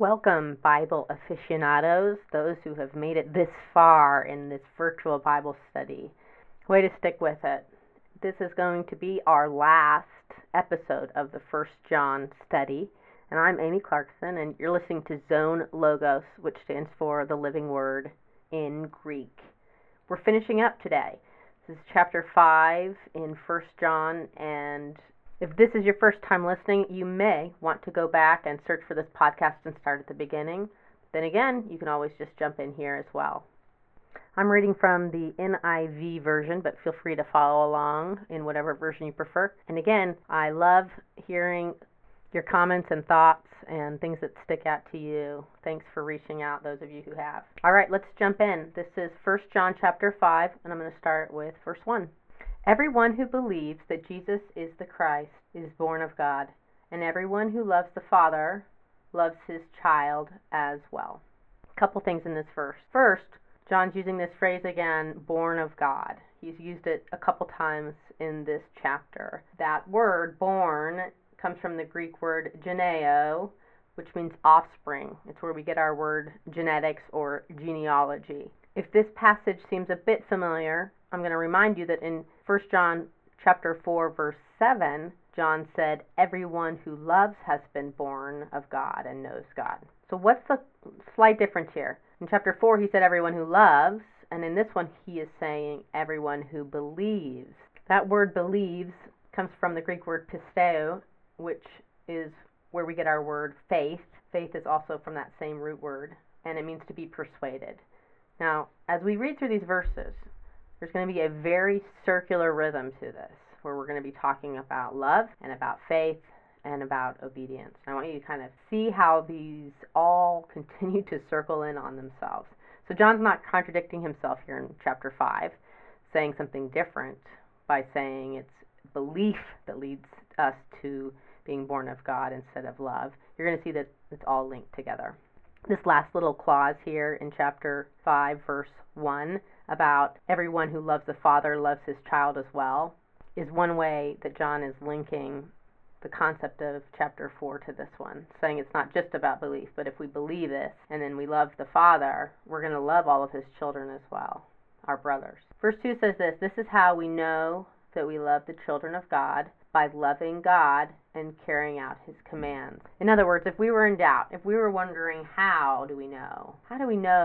Welcome, Bible aficionados, those who have made it this far in this virtual Bible study. Way to stick with it. This is going to be our last episode of the 1 John study, and I'm Amy Clarkson, and you're listening to Zone Logos, which stands for the living word in Greek. We're finishing up today. This is chapter 5 in 1 John, and if this is your first time listening, you may want to go back and search for this podcast and start at the beginning. Then again, you can always just jump in here as well. I'm reading from the NIV version, but feel free to follow along in whatever version you prefer. And again, I love hearing your comments and thoughts and things that stick out to you. Thanks for reaching out, those of you who have. All right, let's jump in. This is 1 John chapter 5, and I'm going to start with verse 1. Everyone who believes that Jesus is the Christ is born of God, and everyone who loves the Father loves his child as well. A couple things in this verse. First, John's using this phrase again, born of God. He's used it a couple times in this chapter. That word, born, comes from the Greek word geneo, which means offspring. It's where we get our word genetics or genealogy. If this passage seems a bit familiar, I'm going to remind you that in 1 John chapter 4, verse 7, John said, everyone who loves has been born of God and knows God. So what's the slight difference here? In chapter 4, he said everyone who loves, and in this one, he is saying everyone who believes. That word believes comes from the Greek word pisteo, which is where we get our word faith. Faith is also from that same root word, and it means to be persuaded. Now, as we read through these verses, there's going to be a very circular rhythm to this, where we're going to be talking about love and about faith and about obedience. I want you to kind of see how these all continue to circle in on themselves. So John's not contradicting himself here in chapter 5, saying something different by saying it's belief that leads us to being born of God instead of love. You're going to see that it's all linked together. This last little clause here in chapter 5, verse 1, about everyone who loves the Father loves his child as well, is one way that John is linking the concept of chapter 4 to this one, saying it's not just about belief, but if we believe this and then we love the Father, we're going to love all of his children as well, our brothers. Verse 2 says this is how we know that we love the children of God, by loving God and carrying out his commands. In other words, if we were in doubt, if we were wondering how do we know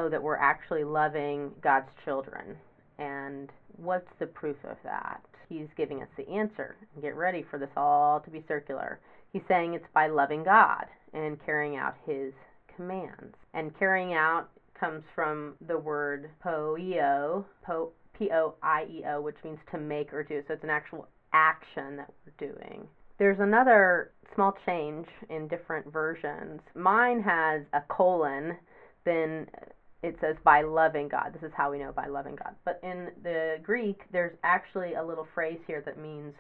that we're actually loving God's children? And what's the proof of that? He's giving us the answer. Get ready for this all to be circular. He's saying it's by loving God and carrying out his commands. And carrying out comes from the word poieo, P-O-I-E-O, which means to make or do. So it's an actual action that we're doing. There's another small change in different versions. Mine has a colon, then it says by loving God. This is how we know by loving God. But in the Greek, there's actually a little phrase here that means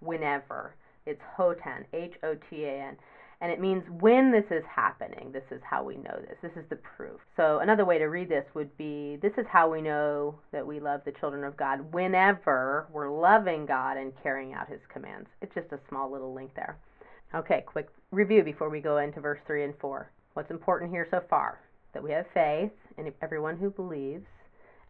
whenever. It's hotan, H-O-T-A-N. And it means when this is happening, this is how we know this. This is the proof. So another way to read this would be, this is how we know that we love the children of God whenever we're loving God and carrying out his commands. It's just a small little link there. Okay, quick review before we go into verse 3 and 4. What's important here so far? That we have faith in everyone who believes,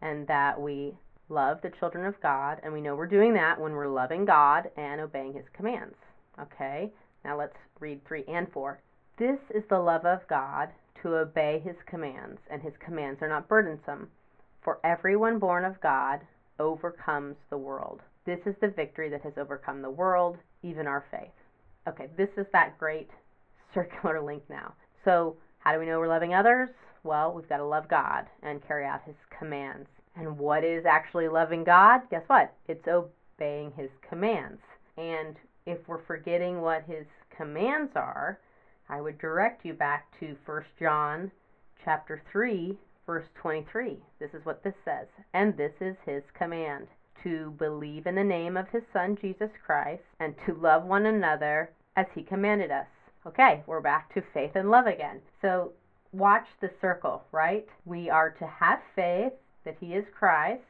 and that we love the children of God, and we know we're doing that when we're loving God and obeying his commands. Okay? Now let's read 3 and 4. This is the love of God, to obey his commands, and his commands are not burdensome. For everyone born of God overcomes the world. This is the victory that has overcome the world, even our faith. Okay, this is that great circular link now. So how do we know we're loving others? Well, we've got to love God and carry out his commands. And what is actually loving God? Guess what? It's obeying his commands. And if we're forgetting what his commands are, I would direct you back to 1 John chapter 3, verse 23. This is what this says. And this is his command, to believe in the name of his Son, Jesus Christ, and to love one another as he commanded us. Okay, we're back to faith and love again. So watch the circle, right? We are to have faith that he is Christ.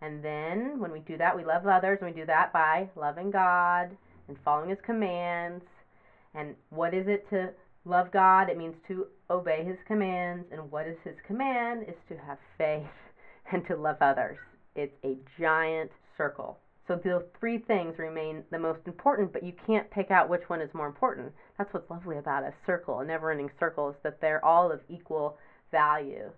And then when we do that, we love others. And we do that by loving God and following his commands. And what is it to Love God, it means to obey his commands. And what is his command? Is to have faith and to love others. It's a giant circle. So those three things remain the most important, but you can't pick out which one is more important. That's what's lovely about a circle, a never-ending circle, is that they're all of equal value.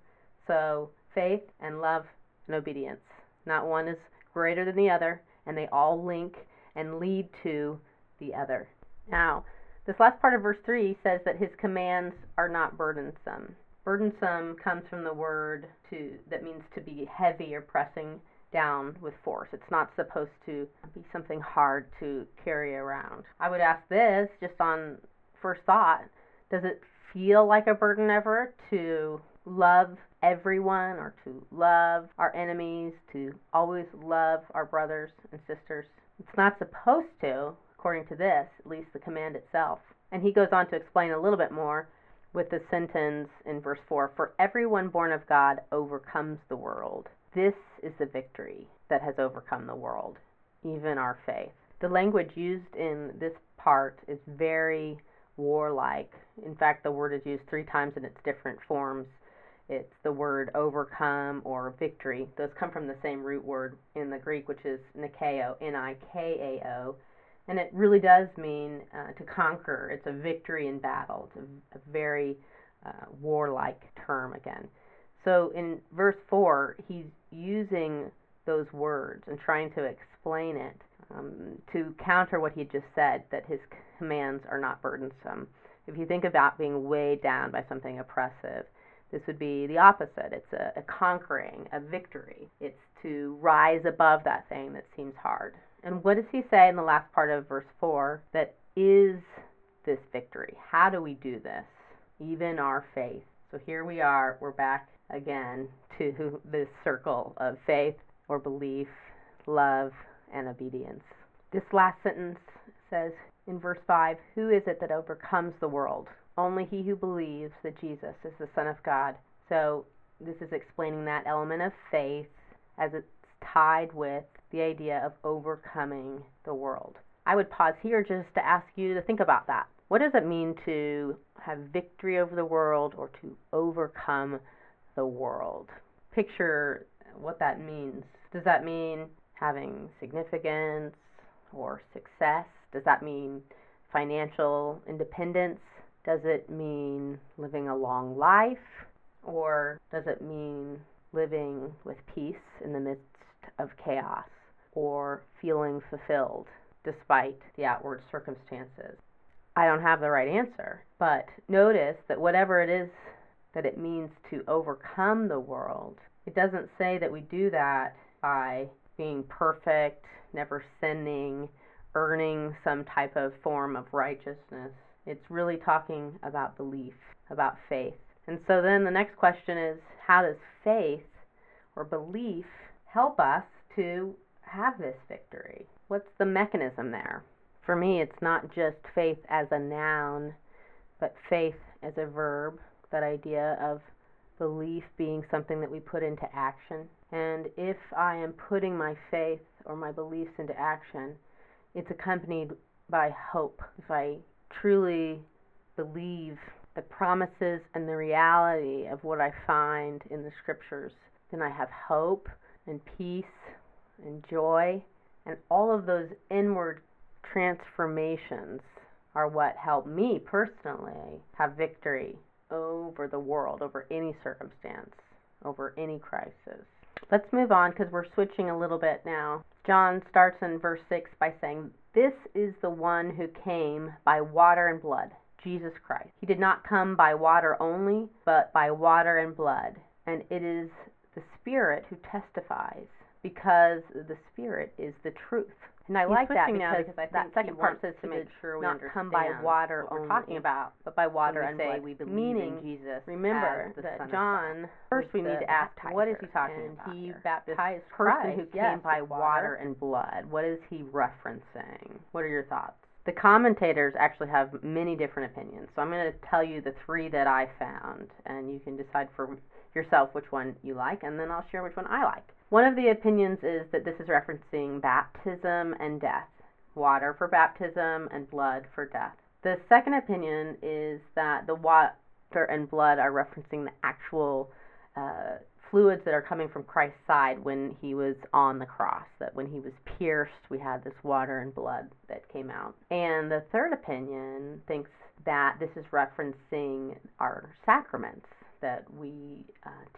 So faith and love and obedience. Not one is greater than the other, and they all link and lead to the other. Now, this last part of verse 3 says that his commands are not burdensome. Burdensome comes from the word to, that means to be heavy or pressing down with force. It's not supposed to be something hard to carry around. I would ask this just on first thought, does it feel like a burden ever to love everyone or to love our enemies, to always love our brothers and sisters? It's not supposed to, according to this, at least the command itself. And he goes on to explain a little bit more with the sentence in verse 4, for everyone born of God overcomes the world. This is the victory that has overcome the world, even our faith. The language used in this part is very warlike. In fact, the word is used 3 times in its different forms. It's the word overcome or victory. Those come from the same root word in the Greek, which is nikao, N-I-K-A-O. And it really does mean to conquer. It's a victory in battle. It's a very warlike term again. So in verse 4, he's using those words and trying to explain it to counter what he just said, that his commands are not burdensome. If you think about being weighed down by something oppressive, this would be the opposite. It's a conquering, a victory. It's to rise above that thing that seems hard. And what does he say in the last part of verse 4 that is this victory? How do we do this? Even our faith. So here we are. We're back again to this circle of faith or belief, love, and obedience. This last sentence says in verse 5, who is it that overcomes the world? Only he who believes that Jesus is the Son of God. So this is explaining that element of faith as it's tied with the idea of overcoming the world. I would pause here just to ask you to think about that. What does it mean to have victory over the world or to overcome the world? Picture what that means. Does that mean having significance or success? Does that mean financial independence? Does it mean living a long life? Or does it mean living with peace in the midst of chaos? Or feeling fulfilled despite the outward circumstances? I don't have the right answer, but notice that whatever it is that it means to overcome the world, it doesn't say that we do that by being perfect, never sinning, earning some type of form of righteousness. It's really talking about belief, about faith. And so then the next question is, how does faith or belief help us to have this victory? What's the mechanism there? For me, it's not just faith as a noun, but faith as a verb, that idea of belief being something that we put into action. And if I am putting my faith or my beliefs into action, it's accompanied by hope. If I truly believe the promises and the reality of what I find in the scriptures, then I have hope and peace and joy, and all of those inward transformations are what help me personally have victory over the world, over any circumstance, over any crisis. Let's move on because we're switching a little bit now. John starts in verse 6 by saying, this is the one who came by water and blood, Jesus Christ. He did not come by water only, but by water and blood. And it is the Spirit who testifies, because the Spirit is the truth. And I like that because that second part says to make sure we understand what we're talking about, but by water and blood. Meaning, remember that John, first we need to ask, what is he talking about here? He baptized Christ, person who came by water and blood. What is he referencing? What are your thoughts? The commentators actually have many different opinions, so I'm going to tell you the 3 that I found, and you can decide for yourself which one you like, and then I'll share which one I like. One of the opinions is that this is referencing baptism and death, water for baptism and blood for death. The second opinion is that the water and blood are referencing the actual fluids that are coming from Christ's side when he was on the cross, that when he was pierced, we had this water and blood that came out. And the third opinion thinks that this is referencing our sacraments that we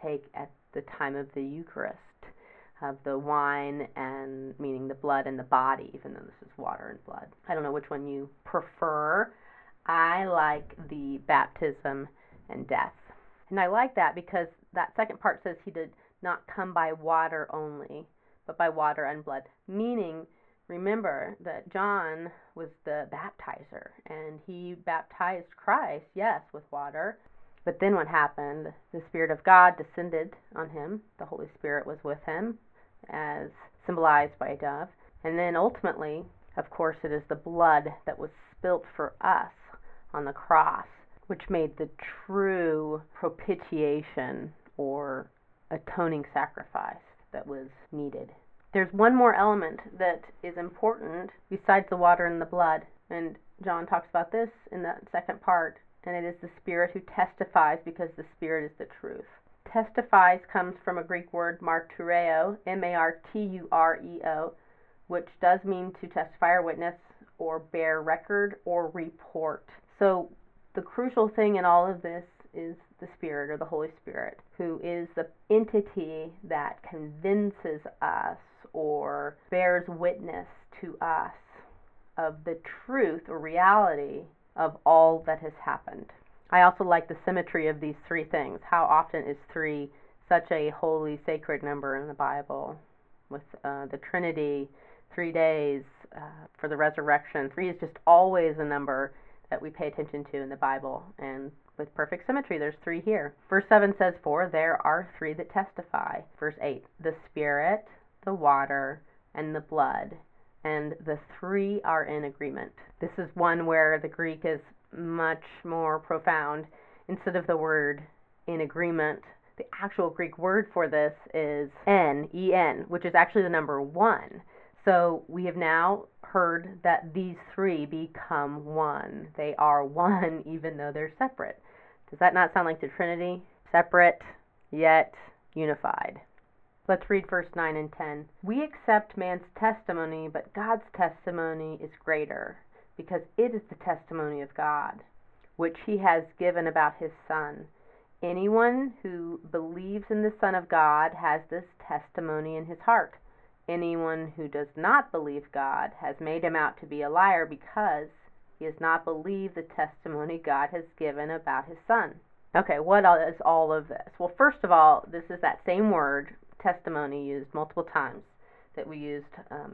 take at the time of the Eucharist, of the wine and meaning the blood and the body, even though this is water and blood. I don't know which one you prefer. I like the baptism and death. And I like that because that second part says he did not come by water only, but by water and blood. Meaning, remember that John was the baptizer, and he baptized Christ, yes, with water. But then what happened? The Spirit of God descended on him. The Holy Spirit was with him, as symbolized by a dove. And then ultimately, of course, it is the blood that was spilt for us on the cross, which made the true propitiation or atoning sacrifice that was needed. There's one more element that is important besides the water and the blood, and John talks about this in that second part, and it is the Spirit who testifies, because the Spirit is the truth. Testifies comes from a Greek word martureo, martureo, which does mean to testify or witness or bear record or report. So the crucial thing in all of this is the Spirit, or the Holy Spirit, who is the entity that convinces us or bears witness to us of the truth or reality of all that has happened. I also like the symmetry of these three things. How often is three such a holy, sacred number in the Bible? With the Trinity, 3 days for the resurrection. Three is just always a number that we pay attention to in the Bible, and with perfect symmetry, there's three here. Verse 7 says, for there are three that testify. Verse 8, the Spirit, the water, and the blood, and the three are in agreement. This is one where the Greek is much more profound. Instead of the word in agreement, the actual Greek word for this is en, which is actually the number 1. So we have now heard that these three become one. They are one even though they're separate. Does that not sound like the Trinity? Separate, yet unified. Let's read verse 9 and 10. We accept man's testimony, but God's testimony is greater, because it is the testimony of God, which he has given about his Son. Anyone who believes in the Son of God has this testimony in his heart. Anyone who does not believe God has made him out to be a liar, because he has not believed the testimony God has given about his Son. Okay, what is all of this? Well, first of all, this is that same word, testimony, used multiple times that we used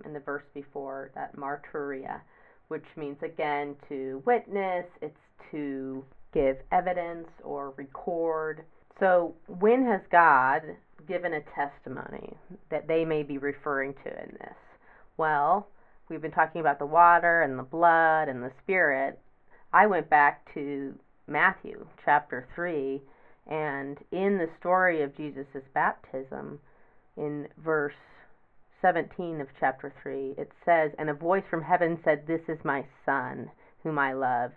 in the verse before, that marturia, which means, again, to witness, it's to give evidence or record. So when has God given a testimony that they may be referring to in this? Well, we've been talking about the water and the blood and the Spirit. I went back to Matthew chapter 3, and in the story of Jesus' baptism, in verse 17 of chapter 3, it says, and a voice from heaven said, this is my Son, whom I love,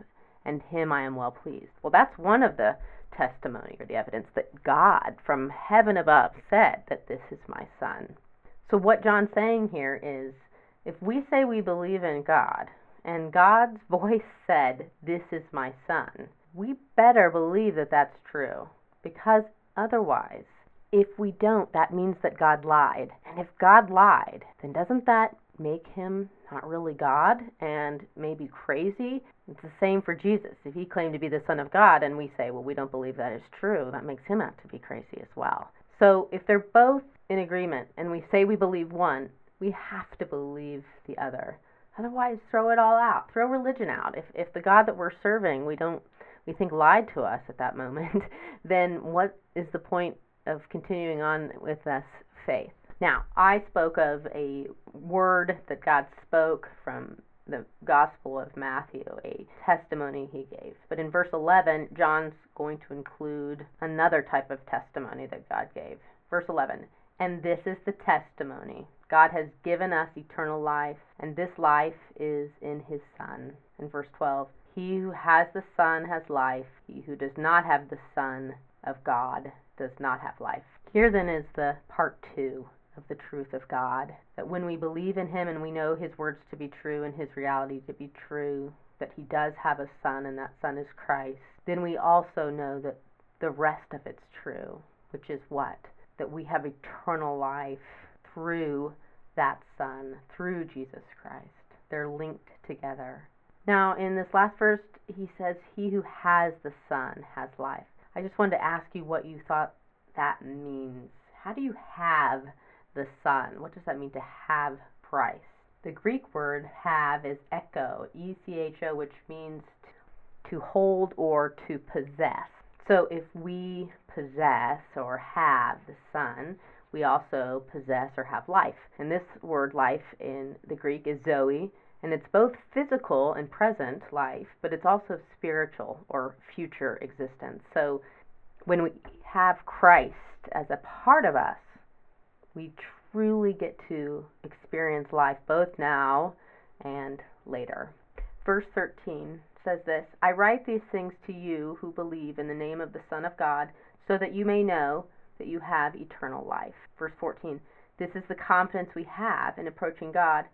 and him I am well pleased. Well, that's one of the testimony or the evidence that God from heaven above said that this is my Son. So what John's saying here is, if we say we believe in God and God's voice said this is my Son, we better believe that that's true, because otherwise, if we don't, that means that God lied. And if God lied, then doesn't that make him not really God and maybe crazy? It's the same for Jesus. If he claimed to be the Son of God and we say, well, we don't believe that is true, that makes him out to be crazy as well. So if they're both in agreement and we say we believe one, we have to believe the other. Otherwise, throw it all out. Throw religion out. If the God that we're serving, we think lied to us at that moment, then what is the point of continuing on with this faith? Now, I spoke of a word that God spoke from the Gospel of Matthew, a testimony he gave. But in verse 11, John's going to include another type of testimony that God gave. Verse 11, and this is the testimony. God has given us eternal life, and this life is in his Son. And verse 12, He who has the Son has life. He who does not have the Son of God does not have life. Here then is the part 2 of the truth of God, that when we believe in him and we know his words to be true and his reality to be true, that he does have a Son and that Son is Christ, then we also know that the rest of it's true, which is what? That we have eternal life through that Son, through Jesus Christ. They're linked together. Now, in this last verse, he says, he who has the Son has life. I just wanted to ask you what you thought that means. How do you have the Son? What does that mean to have Christ? The Greek word have is echo, E-C-H-O, which means to hold or to possess. So if we possess or have the Son, we also possess or have life. And this word life in the Greek is zoe, and it's both physical and present life, but it's also spiritual or future existence. So when we have Christ as a part of us, we truly get to experience life both now and later. Verse 13 says this, I write these things to you who believe in the name of the Son of God, so that you may know that you have eternal life. Verse 14, this is the confidence we have in approaching God,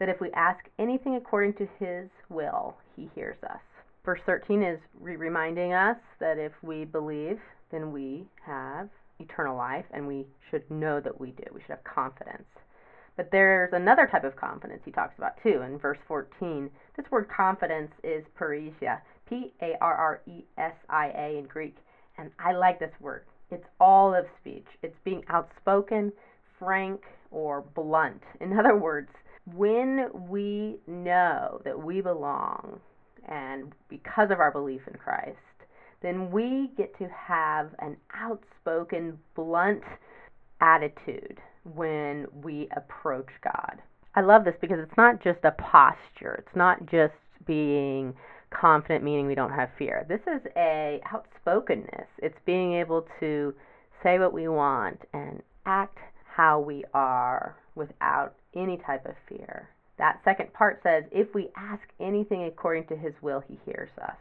that if we ask anything according to his will, he hears us. Verse 13 is reminding us that if we believe, then we have eternal life, and we should know that we do. We should have confidence. But there's another type of confidence he talks about too in verse 14. This word confidence is parresia, P-A-R-R-E-S-I-A in Greek, and I like this word. It's all of speech. It's being outspoken, frank, or blunt. In other words, when we know that we belong, and because of our belief in Christ, then we get to have an outspoken, blunt attitude when we approach God. I love this because it's not just a posture. It's not just being confident, meaning we don't have fear. This is a outspokenness. It's being able to say what we want and act how we are without any type of fear. That second part says, if we ask anything according to his will, he hears us.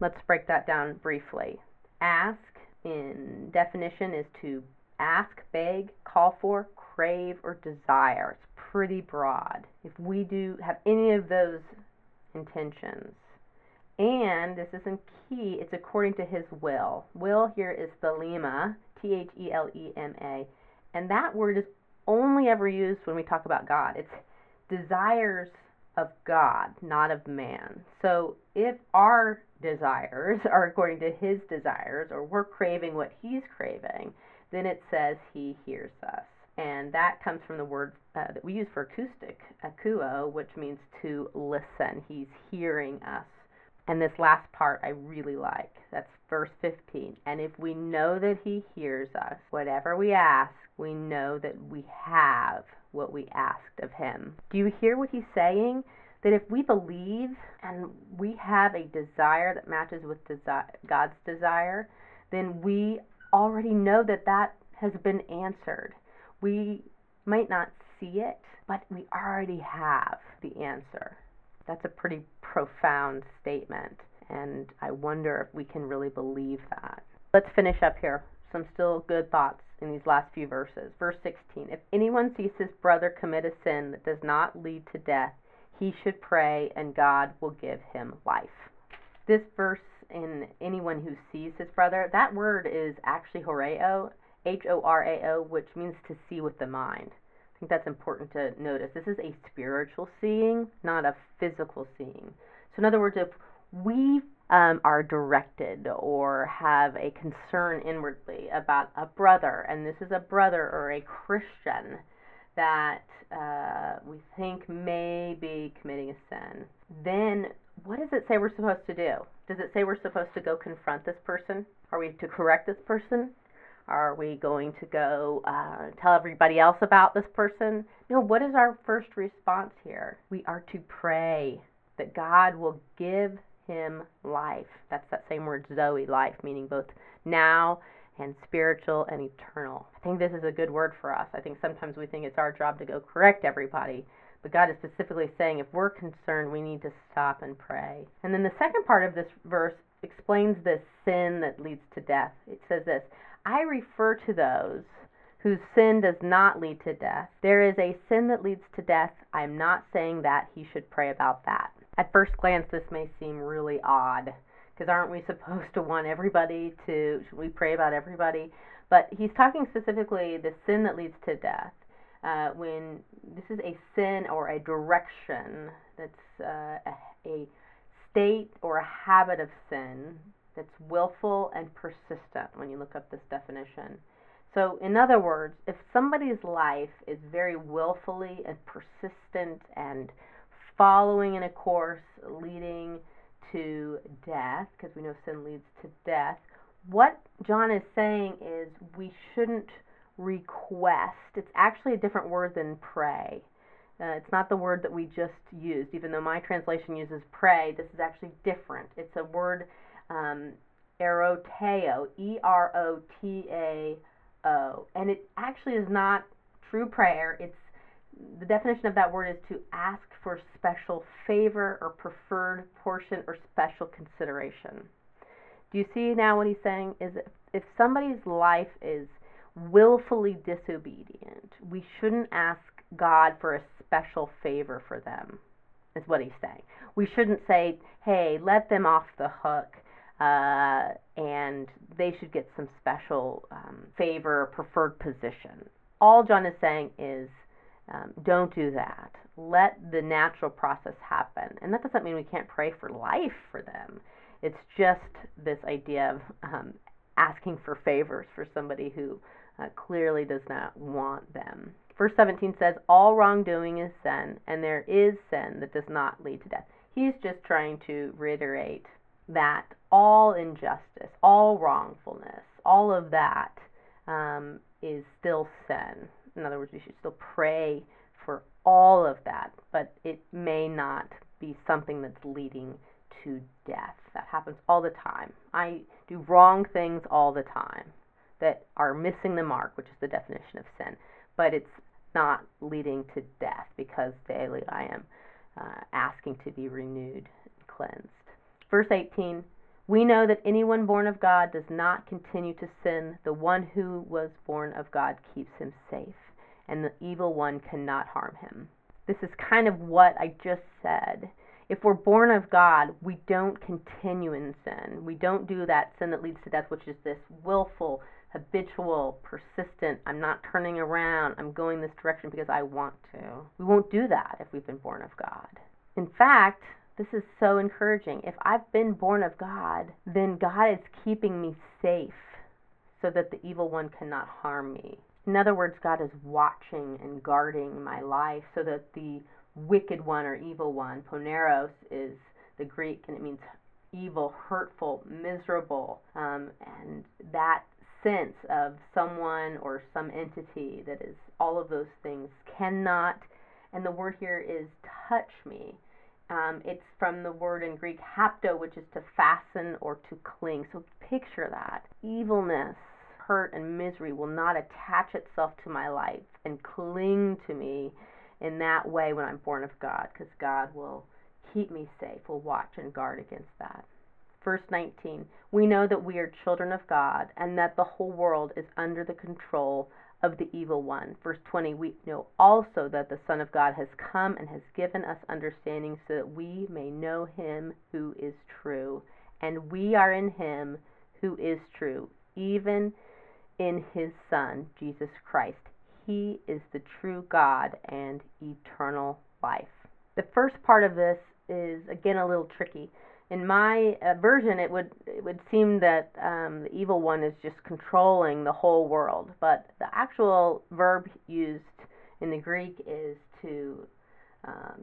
Let's break that down briefly. Ask, in definition, is to ask, beg, call for, crave, or desire. It's pretty broad. If we do have any of those intentions, and this isn't key, it's according to his will. Will here is Thelema, T-H-E-L-E-M-A, and that word is only ever used when we talk about God. It's desires of God, not of man. So if our desires are according to his desires, or we're craving what he's craving, then it says he hears us. And that comes from the word that we use for acoustic, akuo, which means to listen. He's hearing us. And this last part I really like. That's verse 15. And if we know that he hears us, whatever we ask, we know that we have what we asked of him. Do you hear what he's saying? That if we believe and we have a desire that matches with God's desire, then we already know that that has been answered. We might not see it, but we already have the answer. That's a pretty profound statement, and I wonder if we can really believe that. Let's finish up here. Some still good thoughts in these last few verses. Verse 16, if anyone sees his brother commit a sin that does not lead to death, he should pray, and God will give him life. This verse, in anyone who sees his brother, that word is actually horao, H-O-R-A-O, which means to see with the mind. I think that's important to notice. This is a spiritual seeing, not a physical seeing. So in other words, if we are directed or have a concern inwardly about a brother, and this is a brother or a Christian that we think may be committing a sin, then what does it say we're supposed to do? Does it say we're supposed to go confront this person? Are we to correct this person? Are we going to go tell everybody else about this person? No, what is our first response here? We are to pray that God will give him life. That's that same word, zoe, life, meaning both now and spiritual and eternal. I think this is a good word for us. I think sometimes we think it's our job to go correct everybody, But God is specifically saying if we're concerned, we need to stop and pray. And then the second part of this verse explains this sin that leads to death. It says this, I refer to those whose sin does not lead to death. There is a sin that leads to death. I am not saying that he should pray about that. At first glance, this may seem really odd, because aren't we supposed to want everybody to, should we pray about everybody? But he's talking specifically the sin that leads to death. When this is a sin or a direction that's a state or a habit of sin that's willful and persistent when you look up this definition. So in other words, if somebody's life is very willfully and persistent and following in a course leading to death, because we know sin leads to death, what John is saying is we shouldn't request. It's actually a different word than pray. It's not the word that we just used, even though my translation uses pray. This is actually different. It's a word, eroteo, E-R-O-T-A-O, and it actually is not true prayer. It's the definition of that word is to ask for special favor or preferred portion or special consideration. Do you see now what he's saying? Is if somebody's life is willfully disobedient, we shouldn't ask God for a special favor for them, is what he's saying. We shouldn't say, hey, let them off the hook, and they should get some special favor or preferred position. All John is saying is, don't do that. Let the natural process happen. And that doesn't mean we can't pray for life for them. It's just this idea of asking for favors for somebody who clearly does not want them. Verse 17 says, all wrongdoing is sin, and there is sin that does not lead to death. He's just trying to reiterate that all injustice, all wrongfulness, all of that is still sin. In other words, we should still pray for all of that, but it may not be something that's leading to death. That happens all the time. I do wrong things all the time that are missing the mark, which is the definition of sin, but it's not leading to death because daily I am asking to be renewed and cleansed. Verse 18, we know that anyone born of God does not continue to sin. The one who was born of God keeps him safe, and the evil one cannot harm him. This is kind of what I just said. If we're born of God, we don't continue in sin. We don't do that sin that leads to death, which is this willful, habitual, persistent, I'm not turning around, I'm going this direction because I want to. We won't do that if we've been born of God. In fact, this is so encouraging. If I've been born of God, then God is keeping me safe so that the evil one cannot harm me. In other words, God is watching and guarding my life so that the wicked one or evil one, poneros is the Greek, and it means evil, hurtful, miserable, and that sense of someone or some entity that is all of those things cannot, and the word here is touch me. It's from the word in Greek hapto, which is to fasten or to cling. So picture that. Evilness, hurt, and misery will not attach itself to my life and cling to me in that way when I'm born of God, because God will keep me safe, will watch and guard against that. Verse 19, we know that we are children of God and that the whole world is under the control of the evil one. Verse 20, we know also that the Son of God has come and has given us understanding so that we may know him who is true. And we are in him who is true, even in his Son, Jesus Christ. He is the true God and eternal life. The first part of this is, again, a little tricky. In my version, it would seem that the evil one is just controlling the whole world, but the actual verb used in the Greek is to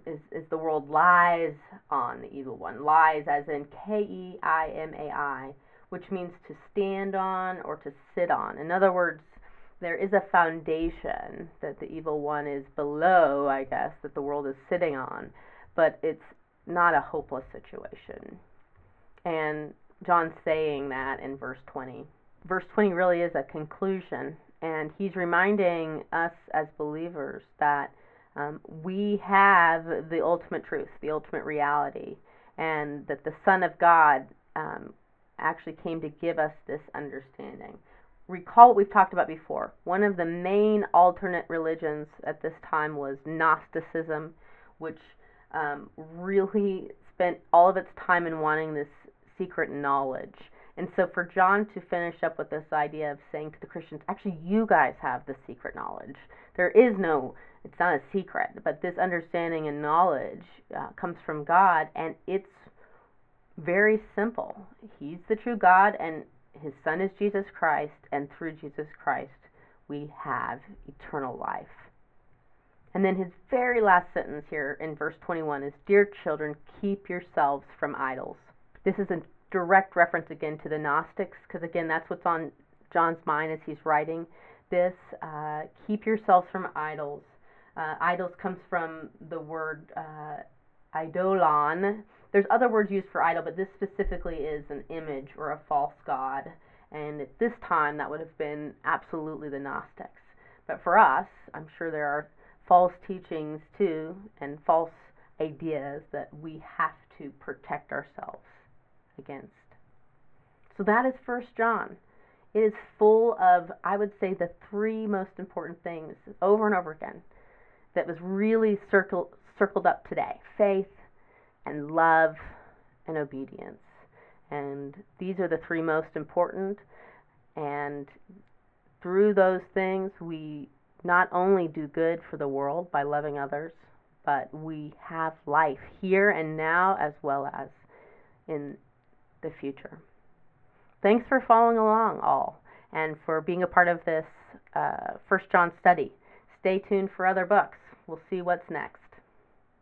is the world lies on the evil one. Lies as in K-E-I-M-A-I, which means to stand on or to sit on. In other words, there is a foundation that the evil one is below, I guess, that the world is sitting on, but it's not a hopeless situation. And John's saying that in verse 20. Verse 20 really is a conclusion, and he's reminding us as believers that we have the ultimate truth, the ultimate reality, and that the Son of God actually came to give us this understanding. Recall what we've talked about before. One of the main alternate religions at this time was Gnosticism, which really spent all of its time in wanting this secret knowledge. And so for John to finish up with this idea of saying to the Christians, actually, you guys have the secret knowledge. There is no, it's not a secret, but this understanding and knowledge comes from God, and it's very simple. He's the true God, and His Son is Jesus Christ, and through Jesus Christ, we have eternal life. And then his very last sentence here in verse 21 is, "Dear children, keep yourselves from idols." This is a direct reference again to the Gnostics, because again, that's what's on John's mind as he's writing this. Keep yourselves from idols. Idols comes from the word eidolon. There's other words used for idol, but this specifically is an image or a false god. And at this time, that would have been absolutely the Gnostics. But for us, I'm sure there are false teachings too, and false ideas that we have to protect ourselves against. So that is 1 John. It is full of, I would say, the three most important things over and over again that was really circled up today: faith, and love, and obedience. And these are the three most important. And through those things, we not only do good for the world by loving others, but we have life here and now as well as in the future. Thanks for following along all, and for being a part of this 1 John study. Stay tuned for other books. We'll see what's next.